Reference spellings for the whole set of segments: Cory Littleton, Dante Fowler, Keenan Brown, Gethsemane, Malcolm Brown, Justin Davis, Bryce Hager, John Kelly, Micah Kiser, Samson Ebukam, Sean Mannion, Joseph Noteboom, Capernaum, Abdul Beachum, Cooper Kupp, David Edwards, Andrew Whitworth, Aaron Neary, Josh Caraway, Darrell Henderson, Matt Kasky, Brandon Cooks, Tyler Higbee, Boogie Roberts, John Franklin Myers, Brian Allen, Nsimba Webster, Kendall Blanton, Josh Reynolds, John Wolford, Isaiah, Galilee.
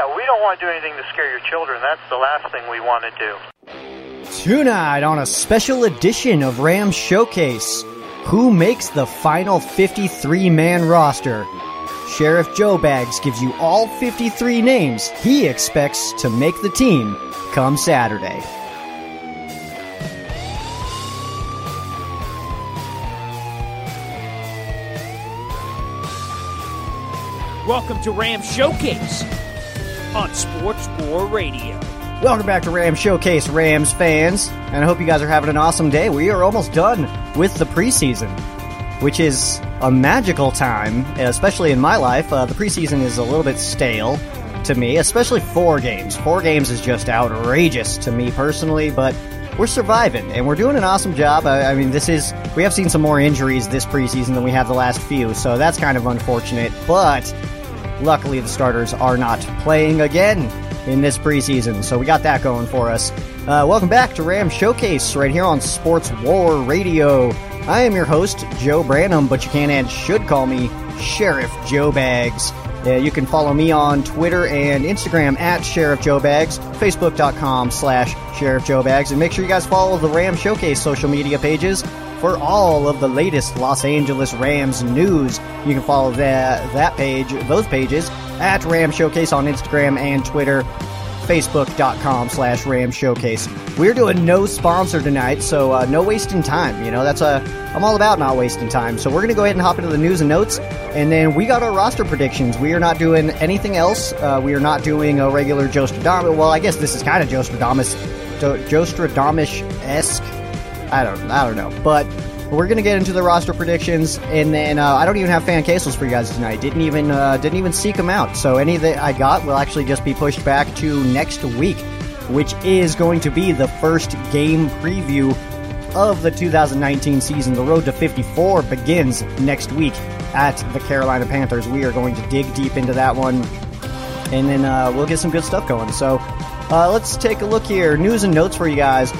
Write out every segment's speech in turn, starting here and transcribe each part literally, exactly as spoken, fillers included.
yeah, we don't want to do anything to scare your children. That's the last thing we want to do. Tonight on a special edition of Rams Showcase, who makes the final fifty-three man roster? Sheriff Joe Bags gives you all fifty-three names he expects to make the team come Saturday. Welcome to Rams Showcase on Sports four Radio. Welcome back to Rams Showcase, Rams fans. And I hope you guys are having an awesome day. We are almost done with the preseason, which is a magical time, especially in my life. Uh, the preseason is a little bit stale to me, especially four games. Four games is just outrageous to me personally, but we're surviving, and we're doing an awesome job. I, I mean, this is, we have seen some more injuries this preseason than we have the last few, so that's kind of unfortunate, but luckily, the starters are not playing again in this preseason, so we got that going for us. Uh, welcome back to Rams Showcase right here on Sports War Radio. I am your host, Joe Branham, but you can and should call me Sheriff Joe Bags. Uh, you can follow me on Twitter and Instagram at Sheriff Joe Bags, Facebook.com slash Sheriff Joe Bags, and make sure you guys follow the Rams Showcase social media pages for all of the latest Los Angeles Rams news. You can follow that, that page, those pages, at Rams Showcase on Instagram and Twitter, Facebook.com slash Rams Showcase. We're doing no sponsor tonight, so uh, no wasting time. You know, that's a, I'm all about not wasting time. So we're going to go ahead and hop into the news and notes, and then we got our roster predictions. We are not doing anything else. Uh, we are not doing a regular Joe Stradamus. Well, I guess this is kind of Joe Stradamus, Joe Stradamus-esque. I don't, I don't know, but we're gonna get into the roster predictions, and then uh, I don't even have fan cases for you guys tonight. Didn't even, uh, didn't even seek them out. So any that I got will actually just be pushed back to next week, which is going to be the first game preview of the two thousand nineteen season. The road to fifty-four begins next week at the Carolina Panthers. We are going to dig deep into that one, and then uh, we'll get some good stuff going. So uh, let's take a look here. News and notes for you guys.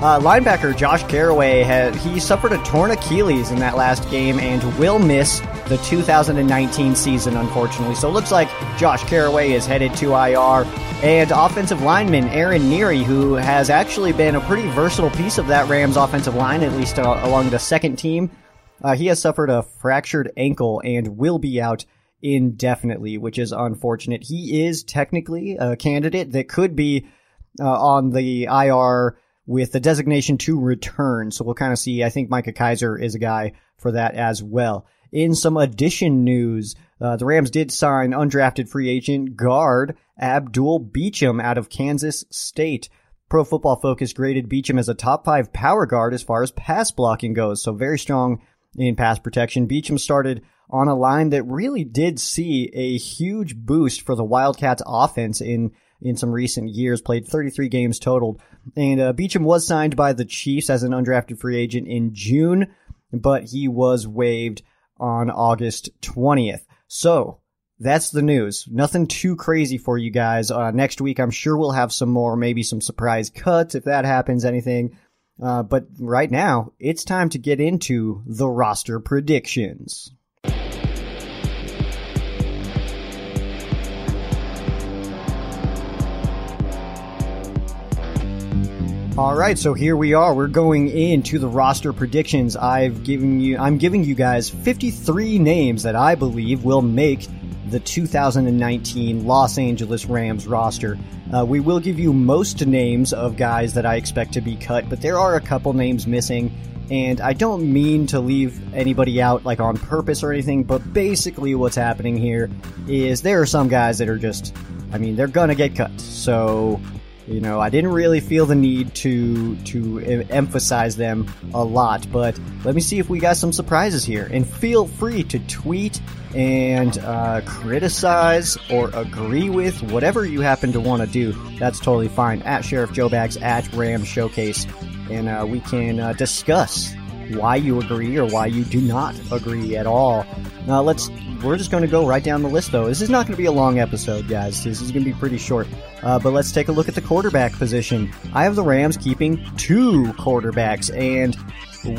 Uh, linebacker Josh Caraway, had, he suffered a torn Achilles in that last game and will miss the two thousand nineteen season, unfortunately. So it looks like Josh Caraway is headed to I R. And offensive lineman Aaron Neary, who has actually been a pretty versatile piece of that Rams offensive line, at least uh, along the second team, uh, he has suffered a fractured ankle and will be out indefinitely, which is unfortunate. He is technically a candidate that could be uh, on the I R with the designation to return. So we'll kind of see. I think Micah Kiser is a guy for that as well. In some addition news, uh, the Rams did sign undrafted free agent guard Abdul Beachum out of Kansas State. Pro Football Focus graded Beachum as a top five power guard as far as pass blocking goes. So very strong in pass protection. Beachum started on a line that really did see a huge boost for the Wildcats offense in in some recent years, played thirty-three games total. And uh, Beachum was signed by the Chiefs as an undrafted free agent in June, but he was waived on August twentieth. So that's the news. Nothing too crazy for you guys. Uh, next week, I'm sure we'll have some more, maybe some surprise cuts if that happens, anything. Uh, but right now, it's time to get into the roster predictions. All right, so here we are. We're going into the roster predictions. I've given you, I'm giving you guys fifty-three names that I believe will make the two thousand nineteen Los Angeles Rams roster. Uh, we will give you most names of guys that I expect to be cut, but there are a couple names missing, and I don't mean to leave anybody out like on purpose or anything, but basically what's happening here is there are some guys that are just, I mean, they're gonna get cut, so you know, I didn't really feel the need to to emphasize them a lot, but let me see if we got some surprises here. And feel free to tweet and uh, criticize or agree with whatever you happen to want to do. That's totally fine. At Sheriff Joe Bags, at Ram Showcase, and uh, we can uh, discuss why you agree or why you do not agree at all. Now let's We're just going to go right down the list, though. This is not going to be a long episode, guys. This is going to be pretty short. Uh, but let's take a look at the quarterback position. I have the Rams keeping two quarterbacks, and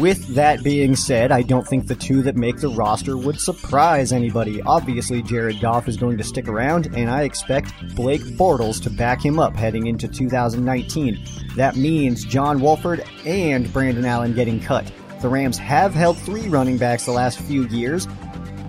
with that being said, I don't think the two that make the roster would surprise anybody. Obviously, Jared Goff is going to stick around, and I expect Blake Bortles to back him up heading into two thousand nineteen. That means John Wolford and Brandon Allen getting cut. The Rams have held three running backs the last few years,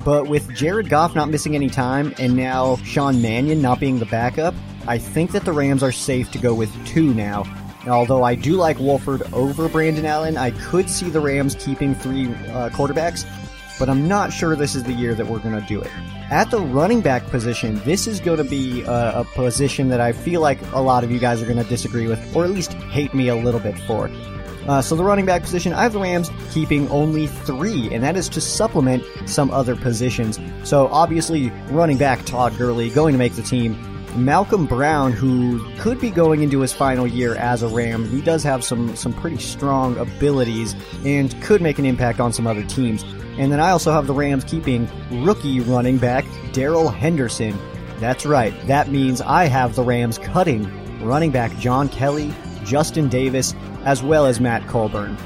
but with Jared Goff not missing any time and now Sean Mannion not being the backup, I think that the Rams are safe to go with two now. Although I do like Wolford over Brandon Allen, I could see the Rams keeping three uh, quarterbacks, but I'm not sure this is the year that we're going to do it. At the running back position, this is going to be a, a position that I feel like a lot of you guys are going to disagree with, or at least hate me a little bit for. Uh, so the running back position, I have the Rams keeping only three, and that is to supplement some other positions. So obviously, running back Todd Gurley going to make the team. Malcolm Brown, who could be going into his final year as a Ram, he does have some, some pretty strong abilities and could make an impact on some other teams. And then I also have the Rams keeping rookie running back Darrell Henderson. That's right, that means I have the Rams cutting running back John Kelly, Justin Davis, as well as Matt Colburn.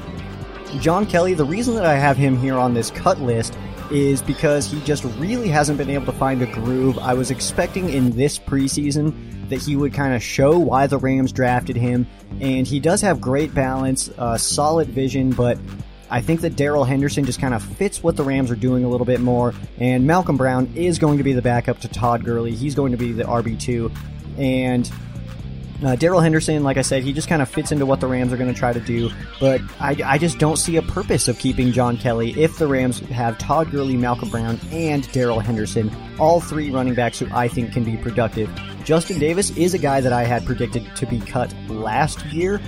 John Kelly, the reason that I have him here on this cut list is because he just really hasn't been able to find a groove. I was expecting in this preseason that he would kind of show why the Rams drafted him, and he does have great balance, uh, solid vision, but I think that Darrell Henderson just kind of fits what the Rams are doing a little bit more, and Malcolm Brown is going to be the backup to Todd Gurley. He's going to be the R B two, and Uh, Darrell Henderson, like I said, he just kind of fits into what the Rams are going to try to do, but I, I just don't see a purpose of keeping John Kelly if the Rams have Todd Gurley, Malcolm Brown, and Darrell Henderson, all three running backs who I think can be productive. Justin Davis is a guy that I had predicted to be cut last year,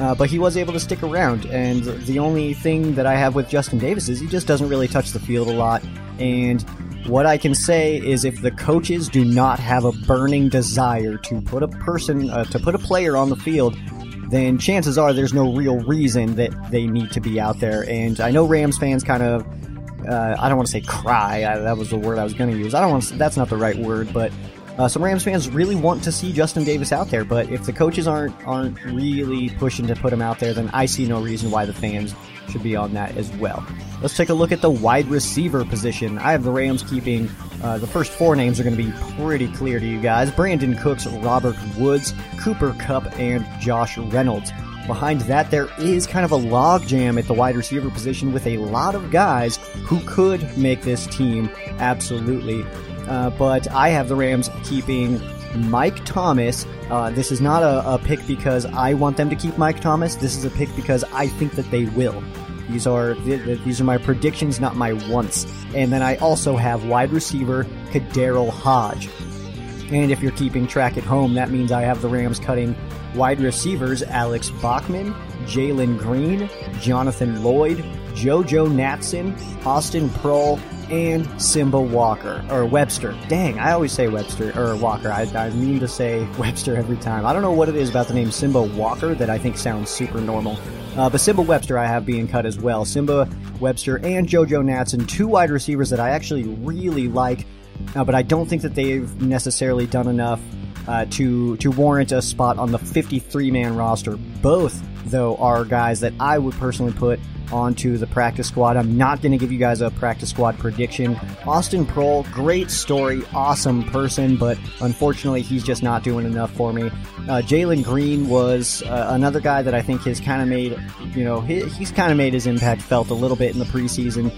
uh, but he was able to stick around, and the only thing that I have with Justin Davis is he just doesn't really touch the field a lot, and what I can say is if the coaches do not have a burning desire to put a person, uh, to put a player on the field, then chances are there's no real reason that they need to be out there. And I know Rams fans kind of, uh, I don't want to say cry, I, that was the word I was going to use. I don't want to, that's not the right word, but uh, some Rams fans really want to see Justin Davis out there. But if the coaches aren't, aren't really pushing to put him out there, then I see no reason why the fans should be on that as well. Let's take a look at the wide receiver position. I have the Rams keeping, uh, the first four names are going to be pretty clear to you guys. Brandon Cooks, Robert Woods, Cooper Kupp, and Josh Reynolds. Behind that, there is kind of a logjam at the wide receiver position with a lot of guys who could make this team, absolutely. Uh, but I have the Rams keeping Mike Thomas. Uh, this is not a, a pick because I want them to keep Mike Thomas. This is a pick because I think that they will. These are these are my predictions, not my wants. And then I also have wide receiver KhaDarel Hodge. And if you're keeping track at home, that means I have the Rams cutting wide receivers Alex Bachman, Jalen Green, Jonathan Lloyd, JoJo Natson, Austin Proehl, and Nsimba Walker, or Webster. Dang, I always say Webster, or Walker. I, I mean to say Webster every time. I don't know what it is about the name Nsimba Walker that I think sounds super normal. Uh, but Nsimba Webster I have being cut as well. Nsimba Webster and JoJo Natson, two wide receivers that I actually really like, uh, but I don't think that they've necessarily done enough uh, to, to warrant a spot on the fifty-three man roster. Both, though, are guys that I would personally put onto the practice squad. I'm not going to give you guys a practice squad prediction. Austin Proehl, great story, awesome person, but unfortunately he's just not doing enough for me. Uh, Jalen Green was uh, another guy that I think has kind of made, you know, he, he's kind of made his impact felt a little bit in the preseason,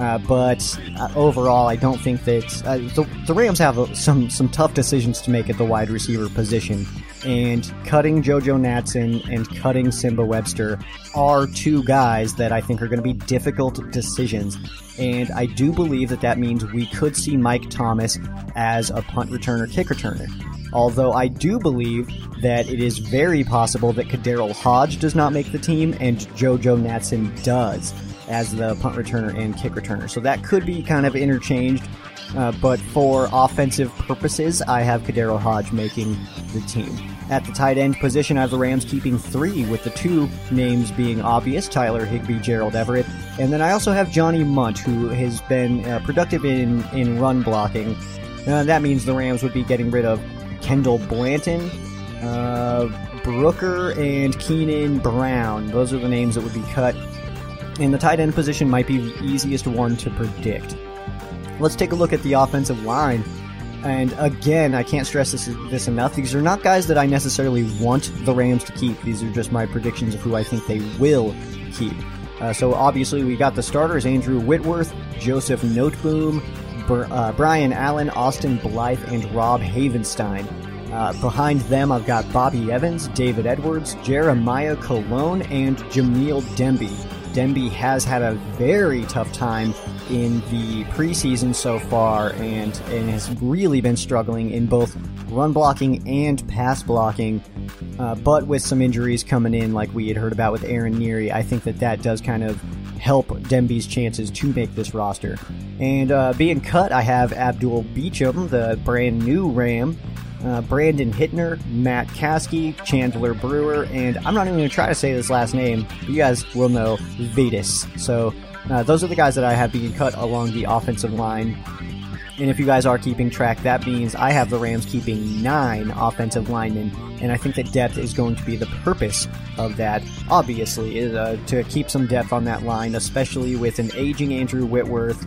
uh, but uh, overall I don't think that uh, the, the Rams have uh, some some tough decisions to make at the wide receiver position. And cutting JoJo Natson and cutting Nsimba Webster are two guys that I think are going to be difficult decisions. And I do believe that that means we could see Mike Thomas as a punt returner, kick returner. Although I do believe that it is very possible that KhaDarel Hodge does not make the team and JoJo Natson does as the punt returner and kick returner. So that could be kind of interchanged. Uh, but for offensive purposes, I have KhaDarel Hodge making the team. At the tight end position, I have the Rams keeping three, with the two names being obvious, Tyler Higbee, Gerald Everett. And then I also have Johnny Munt, who has been uh, productive in, in run blocking. Uh, that means the Rams would be getting rid of Kendall Blanton, uh, Brooker, and Keenan Brown. Those are the names that would be cut. And the tight end position might be the easiest one to predict. Let's take a look at the offensive line. And again, I can't stress this, this enough. These are not guys that I necessarily want the Rams to keep. These are just my predictions of who I think they will keep. Uh, so obviously we got the starters, Andrew Whitworth, Joseph Noteboom, Br- uh, Brian Allen, Austin Blythe, and Rob Havenstein. Uh, behind them, I've got Bobby Evans, David Edwards, Jeremiah Colon, and Jameel Demby. Demby has had a very tough time in the preseason so far and, and has really been struggling in both run blocking and pass blocking. Uh, but with some injuries coming in like we had heard about with Aaron Neary, I think that that does kind of help Demby's chances to make this roster. And uh, being cut, I have Abdul Beachum, the brand new Ram, Uh, Brandon Hittner, Matt Kasky, Chandler Brewer, and I'm not even going to try to say this last name. You guys will know Vedas. So uh, those are the guys that I have being cut along the offensive line. And if you guys are keeping track, that means I have the Rams keeping nine offensive linemen, and I think that depth is going to be the purpose of that, obviously, is, uh, to keep some depth on that line, especially with an aging Andrew Whitworth,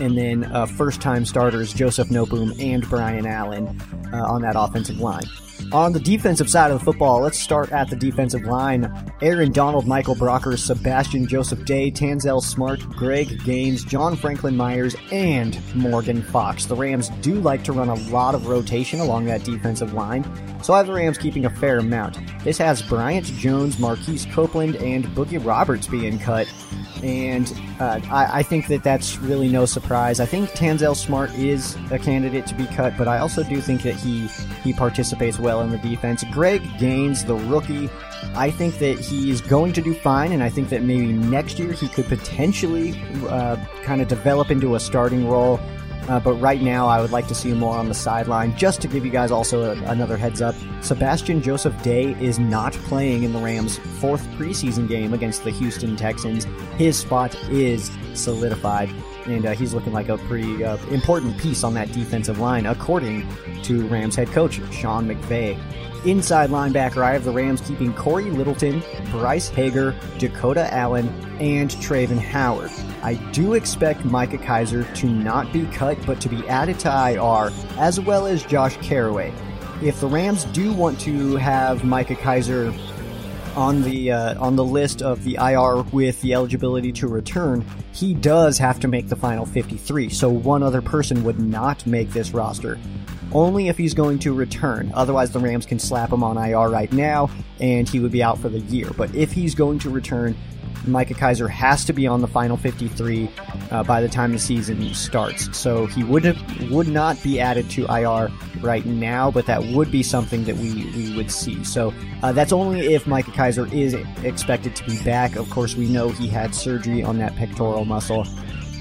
and then uh, first-time starters Joseph Noteboom and Brian Allen uh, on that offensive line. On the defensive side of the football, let's start at the defensive line. Aaron Donald, Michael Brocker, Sebastian Joseph Day, Tanzel Smart, Greg Gaines, John Franklin Myers, and Morgan Fox. The Rams do like to run a lot of rotation along that defensive line, so I have the Rams keeping a fair amount. This has Bryant Jones, Marquise Copeland, and Boogie Roberts being cut. And uh, I, I think that that's really no surprise. I think Tanzel Smart is a candidate to be cut, but I also do think that he, he participates well in the defense. Greg Gaines, the rookie, I think that he's going to do fine, and I think that maybe next year he could potentially uh, kind of develop into a starting role. Uh, but right now, I would like to see more on the sideline. Just to give you guys also a, another heads up, Sebastian Joseph Day is not playing in the Rams' fourth preseason game against the Houston Texans. His spot is solidified, and uh, he's looking like a pretty uh, important piece on that defensive line, according to Rams head coach Sean McVay. Inside linebacker, I have the Rams keeping Cory Littleton, Bryce Hager, Dakota Allen, and Traven Howard. I do expect Micah Kiser to not be cut, but to be added to I R, as well as Josh Caraway. If the Rams do want to have Micah Kiser on the uh, on the list of the I R with the eligibility to return, he does have to make the final fifty-three, so one other person would not make this roster. Only if he's going to return. Otherwise, the Rams can slap him on I R right now, and he would be out for the year. But if he's going to return, Micah Kiser has to be on the final fifty-three uh, by the time the season starts. So he would have, would not be added to I R right now, but that would be something that we, we would see. So uh, that's only if Micah Kiser is expected to be back. Of course, we know he had surgery on that pectoral muscle.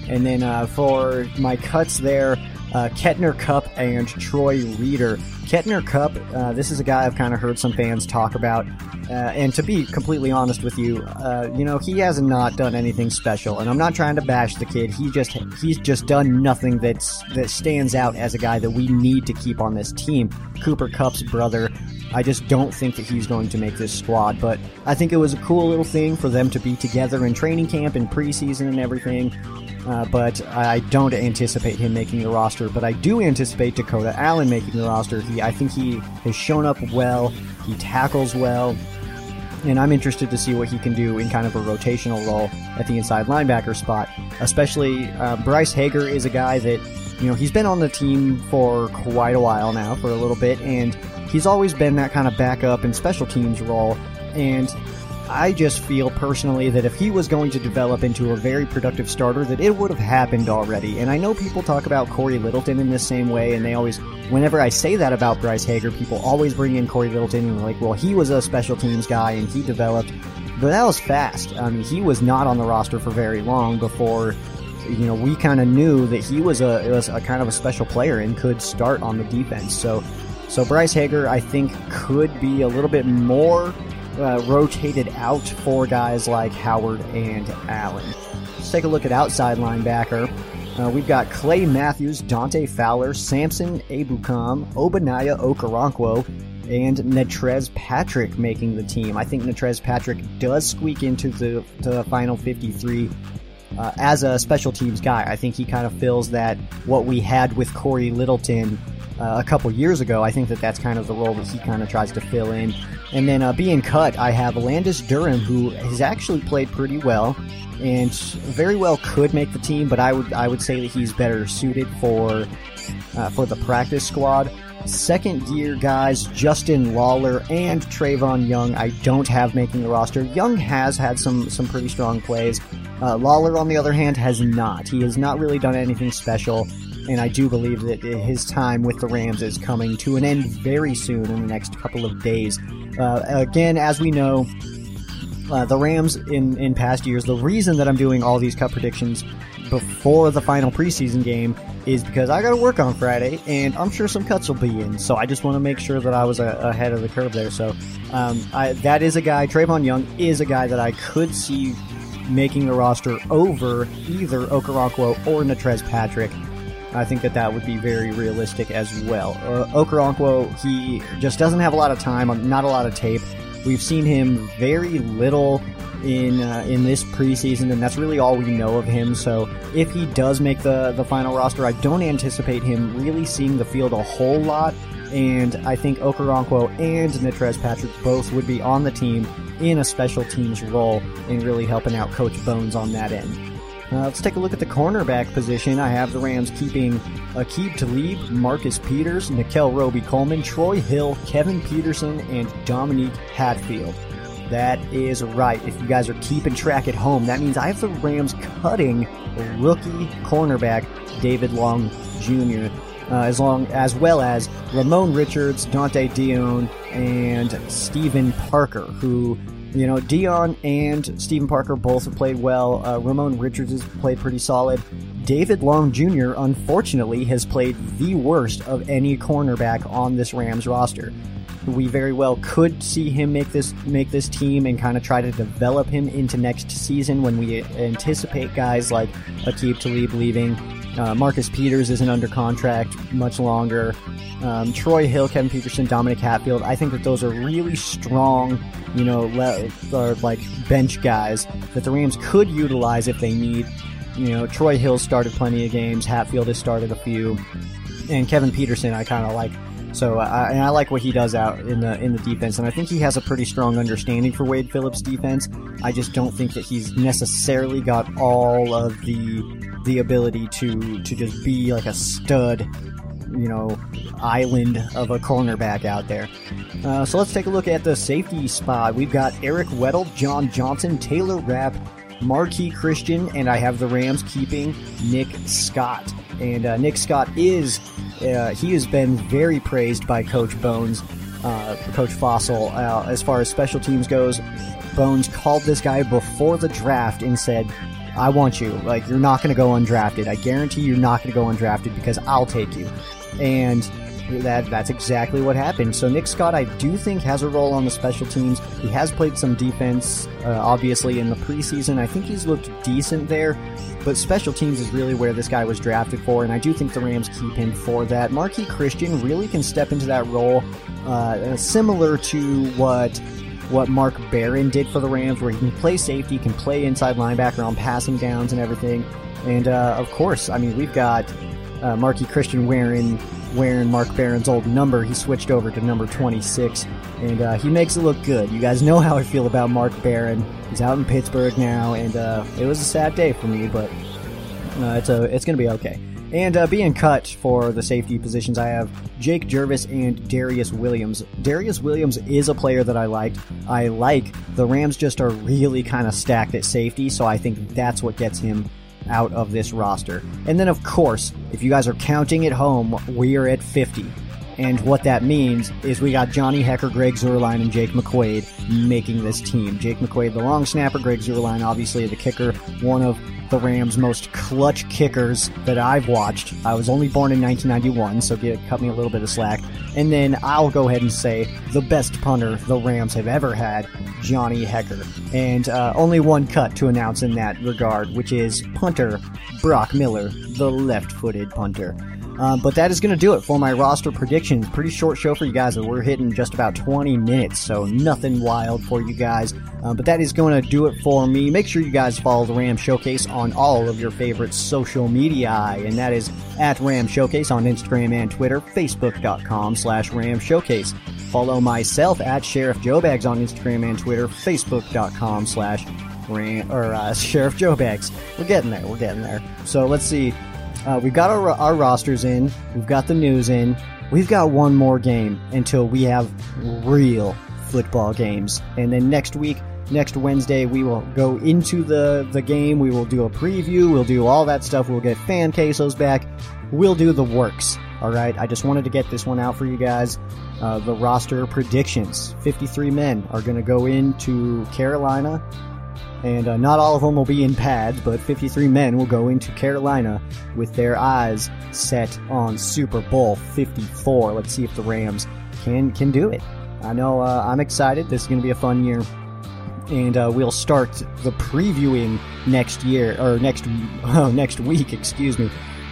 And then uh, for my cuts there, Uh, Ketner Kupp and Troy Reader. Ketner Kupp, uh, this is a guy I've kind of heard some fans talk about, uh, and to be completely honest with you, uh, you know, he has not done anything special, and I'm not trying to bash the kid. He just he's just done nothing that's that stands out as a guy that we need to keep on this team. Cooper Kupp's brother. I just don't think that he's going to make this squad, but I think it was a cool little thing for them to be together in training camp and preseason and everything, uh, but I don't anticipate him making the roster, but I do anticipate Dakota Allen making the roster. He, I think he has shown up well, he tackles well, and I'm interested to see what he can do in kind of a rotational role at the inside linebacker spot, especially uh, Bryce Hager is a guy that, you know, he's been on the team for quite a while now, for a little bit, and he's always been that kind of backup and special teams role, and I just feel personally that if he was going to develop into a very productive starter, that it would have happened already. And I know people talk about Cory Littleton in the same way, and they always, whenever I say that about Bryce Hager, people always bring in Cory Littleton and like, well, he was a special teams guy and he developed, but that was fast. I mean, he was not on the roster for very long before you know, we kind of knew that he was a, was a kind of a special player and could start on the defense. So, so Bryce Hager, I think, could be a little bit more uh, rotated out for guys like Howard and Allen. Let's take a look at outside linebacker. Uh, we've got Clay Matthews, Dante Fowler, Samson Ebukam, Obanaya Okoronkwo, and Natrez Patrick making the team. I think Natrez Patrick does squeak into the, to the final fifty-three uh, as a special teams guy. I think he kind of fills that, what we had with Cory Littleton uh, a couple years ago. I think that that's kind of the role that he kind of tries to fill in. And then uh, being cut, I have Landis Durham, who has actually played pretty well and very well could make the team, but I would I would say that he's better suited for uh, for the practice squad. Second year guys, Justin Lawler and Trayvon Young, I don't have making the roster. Young has had some some pretty strong plays. Uh, Lawler, on the other hand, has not. He has not really done anything special, and I do believe that his time with the Rams is coming to an end very soon in the next couple of days. Uh, again, as we know, Uh, the Rams in, in past years, the reason that I'm doing all these Cup predictions before the final preseason game is because I got to work on Friday, and I'm sure some cuts will be in, so I just want to make sure that I was uh, ahead of the curve there. So um, I, that is a guy, Trayvon Young is a guy that I could see making the roster over either Okoronkwo or Natrez Patrick. I think that that would be very realistic as well. Uh, Okoronkwo, he just doesn't have a lot of time, not a lot of tape. We've seen him very little in uh, in this preseason, and that's really all we know of him. So if he does make the, the final roster, I don't anticipate him really seeing the field a whole lot. And I think Okoronkwo and Natrez Patrick both would be on the team in a special teams role and really helping out Coach Bones on that end. Uh, let's take a look at the cornerback position. I have the Rams keeping Aqib Talib, Marcus Peters, Nickel Roby Coleman, Troy Hill, Kevin Peterson, and Dominique Hatfield. That is right. If you guys are keeping track at home, that means I have the Rams cutting rookie cornerback David Long Junior, uh, as long as well as Ramon Richards, Dante Dion, and Stephen Parker, who... You know, Dion and Stephen Parker both have played well. Uh, Ramon Richards has played pretty solid. David Long Junior, unfortunately, has played the worst of any cornerback on this Rams roster. We very well could see him make this make this team and kind of try to develop him into next season when we anticipate guys like Aqib Talib leaving. Uh, Marcus Peters isn't under contract much longer. Um, Troy Hill, Kevin Peterson, Dominic Hatfield. I think that those are really strong, you know, le- or like bench guys that the Rams could utilize if they need. You know, Troy Hill started plenty of games. Hatfield has started a few, and Kevin Peterson I kind of like. So uh, and I like what he does out in the in the defense, and I think he has a pretty strong understanding for Wade Phillips' defense. I just don't think that he's necessarily got all of the the ability to to just be like a stud, you know, island of a cornerback out there. Uh, so let's take a look at the safety spot. We've got Eric Weddle, John Johnson, Taylor Rapp, Marquis Christian, and I have the Rams keeping Nick Scott. And uh, Nick Scott is, uh, he has been very praised by Coach Bones, uh, Coach Fossil, uh, as far as special teams goes. Bones called this guy before the draft and said, I want you. Like, you're not going to go undrafted. I guarantee you're not going to go undrafted because I'll take you. And that that's exactly what happened. So Nick Scott, I do think, has a role on the special teams. He has played some defense, uh, obviously, in the preseason. I think he's looked decent there. But special teams is really where this guy was drafted for, and I do think the Rams keep him for that. Marquis Christian really can step into that role, uh, similar to what... what Mark Barron did for the Rams, where he can play safety, can play inside linebacker on passing downs and everything. And, uh, of course, I mean, we've got uh, Marquis Christian wearing, wearing Mark Barron's old number. He switched over to number twenty-six, and uh, he makes it look good. You guys know how I feel about Mark Barron. He's out in Pittsburgh now, and uh, it was a sad day for me, but uh, it's, a, it's going to be okay. And uh, being cut for the safety positions, I have Jake Jervis and Darius Williams. Darius Williams is a player that I liked. I like the Rams just are really kind of stacked at safety, so I think that's what gets him out of this roster. And then, of course, if you guys are counting at home, we are at fifty. And what that means is we got Johnny Hecker, Greg Zuerlein, and Jake McQuaid making this team. Jake McQuaid, the long snapper. Greg Zuerlein, obviously the kicker. One of the Rams' most clutch kickers that I've watched. I was only born in nineteen ninety-one, so get, cut me a little bit of slack. And then I'll go ahead and say the best punter the Rams have ever had, Johnny Hecker. And uh, only one cut to announce in that regard, which is punter Brock Miller, the left-footed punter. Um, but that is going to do it for my roster predictions. Pretty short show for you guys. We're hitting just about twenty minutes, so nothing wild for you guys. Uh, but that is going to do it for me. Make sure you guys follow the Ram Showcase on all of your favorite social media, and that is at Ram Showcase on Instagram and Twitter, facebook.com slash Ram Showcase. Follow myself at Sheriff Joe Bags on Instagram and Twitter, facebook.com slash Ram, or uh, Sheriff Joe Bags. We're getting there. We're getting there. So let's see. Uh, we've got our, our rosters in. We've got the news in. We've got one more game until we have real football games. And then next week, next Wednesday, we will go into the, the game. We will do a preview. We'll do all that stuff. We'll get fan quesos back. We'll do the works. All right? I just wanted to get this one out for you guys. Uh, the roster predictions. fifty-three men are going to go into Carolina. And uh, not all of them will be in pads, but fifty-three men will go into Carolina with their eyes set on Super Bowl fifty-four. Let's see if the Rams can can do it. I know uh, I'm excited. This is going to be a fun year. And uh, we'll start the previewing next year, or next, oh, next week, excuse me.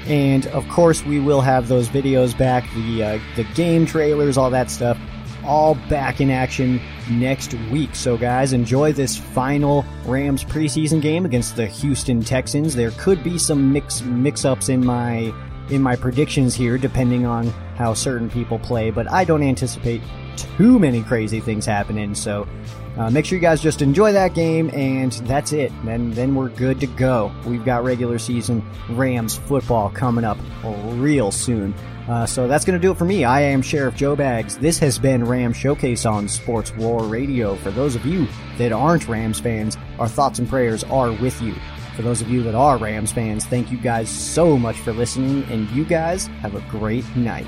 And, of course, we will have those videos back, the uh, the game trailers, all that stuff, all back in action next week. So guys, enjoy this final Rams preseason game against the Houston Texans. There could be some mix mix-ups in my in my predictions here, depending on how certain people play, but I don't anticipate too many crazy things happening. So uh, make sure you guys just enjoy that game, and that's it. Then then we're good to go. We've got regular season Rams football coming up real soon. Uh, so that's going to do it for me. I am Sheriff Joe Bags. This has been Ram Showcase on Sports Roar Radio. For those of you that aren't Rams fans, our thoughts and prayers are with you. For those of you that are Rams fans, thank you guys so much for listening, and you guys have a great night.